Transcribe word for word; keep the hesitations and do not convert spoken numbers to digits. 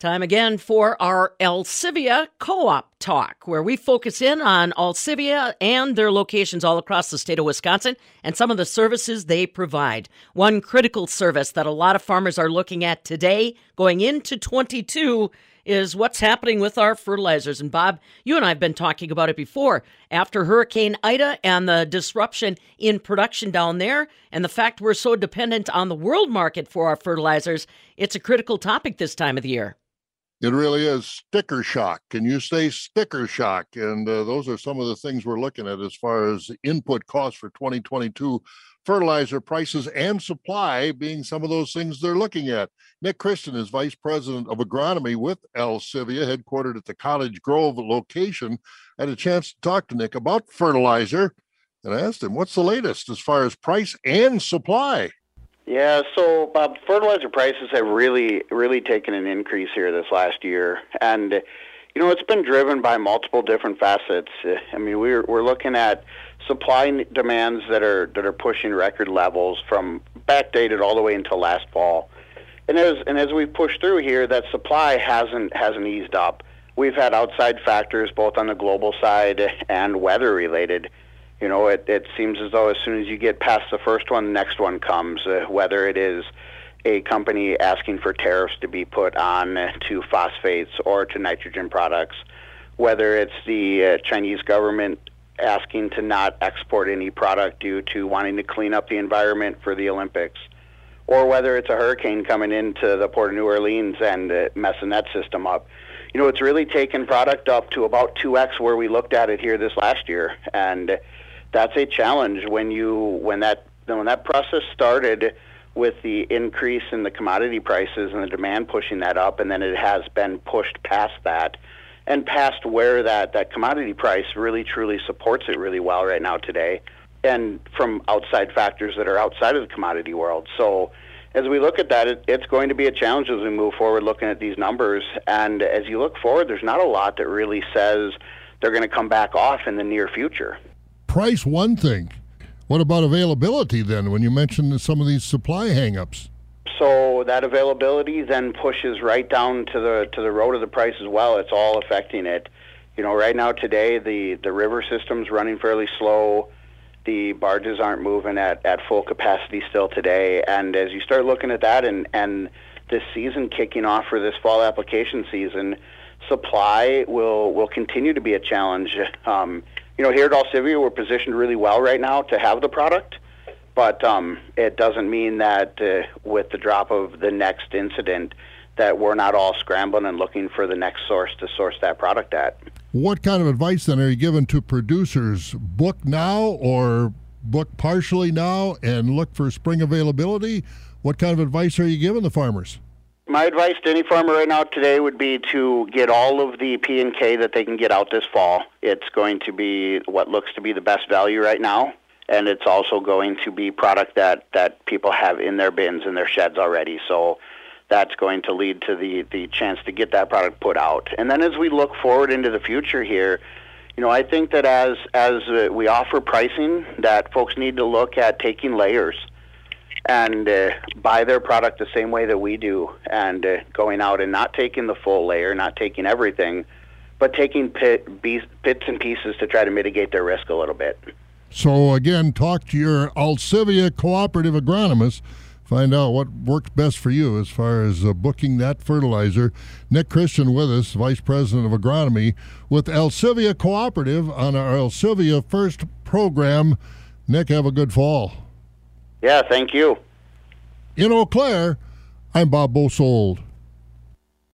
Time again for our Alcivia Co-op Talk, where we focus in on Alcivia and their locations all across the state of Wisconsin and some of the services they provide. One critical service that a lot of farmers are looking at today going into twenty-two is what's happening with our fertilizers. And Bob, you and I have been talking about it before. After Hurricane Ida and the disruption in production down there and the fact we're so dependent on the world market for our fertilizers, it's a critical topic this time of the year. It really is sticker shock. Can you say sticker shock? And uh, those are some of the things we're looking at as far as input costs for twenty twenty-two, fertilizer prices and supply being some of those things they're looking at. Nick Christian is Vice President of Agronomy with Alcivia, headquartered at the College Grove location. I had a chance to talk to Nick about fertilizer, and I asked him, what's the latest as far as price and supply? Yeah, so Bob, fertilizer prices have really, really taken an increase here this last year, and you know it's been driven by multiple different facets. I mean, we're we're looking at supply and demands that are that are pushing record levels from backdated all the way until last fall, and as and as we push through here, that supply hasn't hasn't eased up. We've had outside factors both on the global side and weather related. You know, it, it seems as though as soon as you get past the first one, the next one comes, uh, whether it is a company asking for tariffs to be put on to phosphates or to nitrogen products, whether it's the uh, Chinese government asking to not export any product due to wanting to clean up the environment for the Olympics, or whether it's a hurricane coming into the Port of New Orleans and uh, messing that system up. You know, it's really taken product up to about two X where we looked at it here this last year, and uh, that's a challenge when you when that when that process started with the increase in the commodity prices and the demand pushing that up, and then it has been pushed past that and past where that, that commodity price really truly supports it really well right now today, and from outside factors that are outside of the commodity world. So as we look at that, it, it's going to be a challenge as we move forward looking at these numbers. And as you look forward, there's not a lot that really says they're going to come back off in the near future. Price one thing. What about availability then when you mentioned some of these supply hangups? So that availability then pushes right down to the to the road of the price as well. It's all affecting it. You know, right now today the, the river system's running fairly slow. The barges aren't moving at, at full capacity still today. And as you start looking at that and, and this season kicking off for this fall application season, supply will will continue to be a challenge. Um, You know, here at Alcivia, we're positioned really well right now to have the product, but um, it doesn't mean that uh, with the drop of the next incident that we're not all scrambling and looking for the next source to source that product at. What kind of advice then are you giving to producers? Book now or book partially now and look for spring availability? What kind of advice are you giving the farmers? My advice to any farmer right now today would be to get all of the P and K that they can get out this fall. It's going to be what looks to be the best value right now, and it's also going to be product that, that people have in their bins and their sheds already. So that's going to lead to the, the chance to get that product put out. And then as we look forward into the future here, you know, I think that as, as we offer pricing, that folks need to look at taking layers and uh, buy their product the same way that we do, and uh, going out and not taking the full layer, not taking everything, but taking pit, be- bits and pieces to try to mitigate their risk a little bit. So again, talk to your Alcivia cooperative agronomist. Find out what works best for you as far as uh, booking that fertilizer. Nick Christian with us, Vice President of Agronomy with Alcivia Cooperative on our Alcivia First program. Nick, have a good fall. Yeah, thank you. In Eau Claire, I'm Bob Bosold.